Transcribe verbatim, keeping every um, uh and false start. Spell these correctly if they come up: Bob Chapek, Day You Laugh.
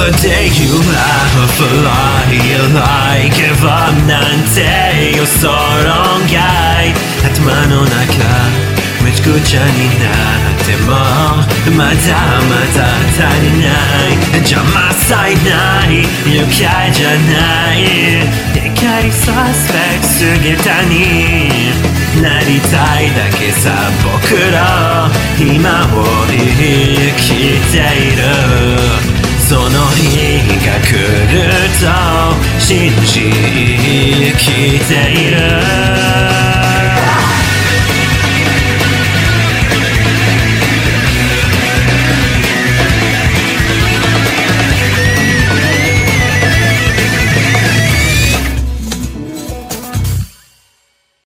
The day you laugh or fly like a bomb なんて予想論外 頭の中めちゃくちゃになっても まだまだ足りない 邪魔さえない 愉快じゃない 怒りサスペクス下手に なりたいだけさ 僕ら今を生きているその日が来ると信じ生きている